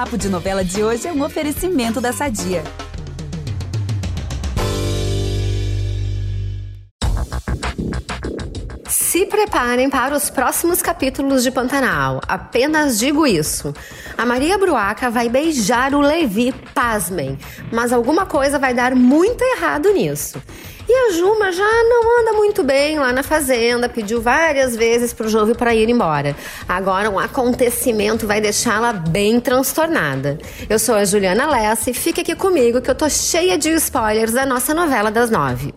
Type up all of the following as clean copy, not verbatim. Papo de Novela de hoje é um oferecimento da Sadia. Se preparem para os próximos capítulos de Pantanal. Apenas digo isso. A Maria Bruaca vai beijar o Levi, pasmem. Mas alguma coisa vai dar muito errado nisso. E a Juma já não anda muito bem lá na fazenda, pediu várias vezes pro Jove para ir embora. Agora um acontecimento vai deixá-la bem transtornada. Eu sou a Juliana Lessa e fica aqui comigo que eu tô cheia de spoilers da nossa novela das 9.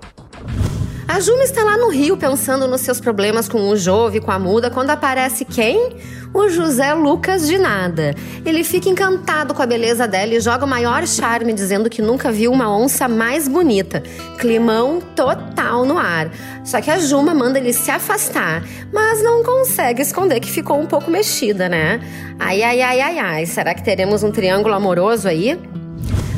A Juma está lá no Rio pensando nos seus problemas com o Jove, com a Muda, quando aparece quem? O José Lucas de nada. Ele fica encantado com a beleza dela e joga o maior charme, dizendo que nunca viu uma onça mais bonita. Climão total no ar. Só que a Juma manda ele se afastar, mas não consegue esconder que ficou um pouco mexida, né? Ai, será que teremos um triângulo amoroso aí?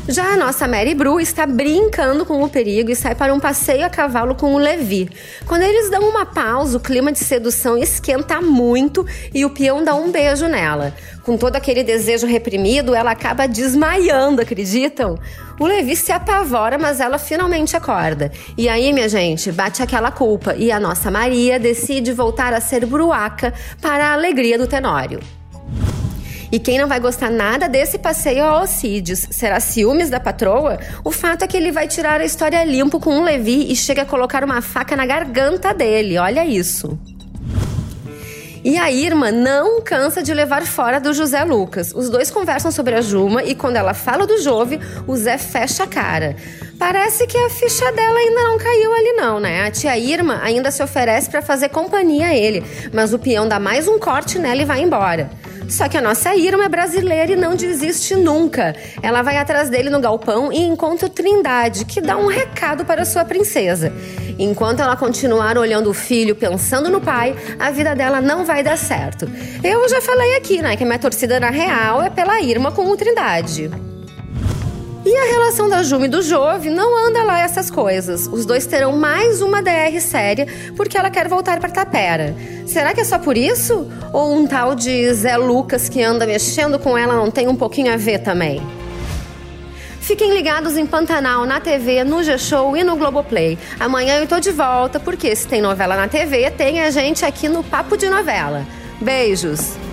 Já a nossa Mary Bru está brincando com o perigo e sai para um passeio a cavalo com o Levi. Quando eles dão uma pausa, o clima de sedução esquenta muito e o peão dá um beijo nela. Com todo aquele desejo reprimido, ela acaba desmaiando, acreditam? O Levi se apavora, mas ela finalmente acorda. E aí, minha gente, bate aquela culpa e a nossa Maria decide voltar a ser Bruaca para a alegria do Tenório. E quem não vai gostar nada desse passeio é o Alcides. Será ciúmes da patroa? O fato é que ele vai tirar a história limpo com o Levi e chega a colocar uma faca na garganta dele. Olha isso. E a Irma não cansa de levar fora do José Lucas. Os dois conversam sobre a Juma e quando ela fala do Jove, o Zé fecha a cara. Parece que a ficha dela ainda não caiu ali não, né? A tia Irma ainda se oferece para fazer companhia a ele, mas o peão dá mais um corte nela e vai embora. Só que a nossa Irma é brasileira e não desiste nunca. Ela vai atrás dele no galpão e encontra o Trindade, que dá um recado para sua princesa. Enquanto ela continuar olhando o filho, pensando no pai, a vida dela não vai dar certo. Eu já falei aqui, né, que a minha torcida na real é pela Irma com o Trindade. E a relação da Juma e do Jove não anda lá essas coisas. Os dois terão mais uma DR séria porque ela quer voltar para Tapera. Será que é só por isso? Ou um tal de Zé Lucas que anda mexendo com ela não tem um pouquinho a ver também? Fiquem ligados em Pantanal, na TV, no G Show e no Globoplay. Amanhã eu tô de volta porque se tem novela na TV, tem a gente aqui no Papo de Novela. Beijos!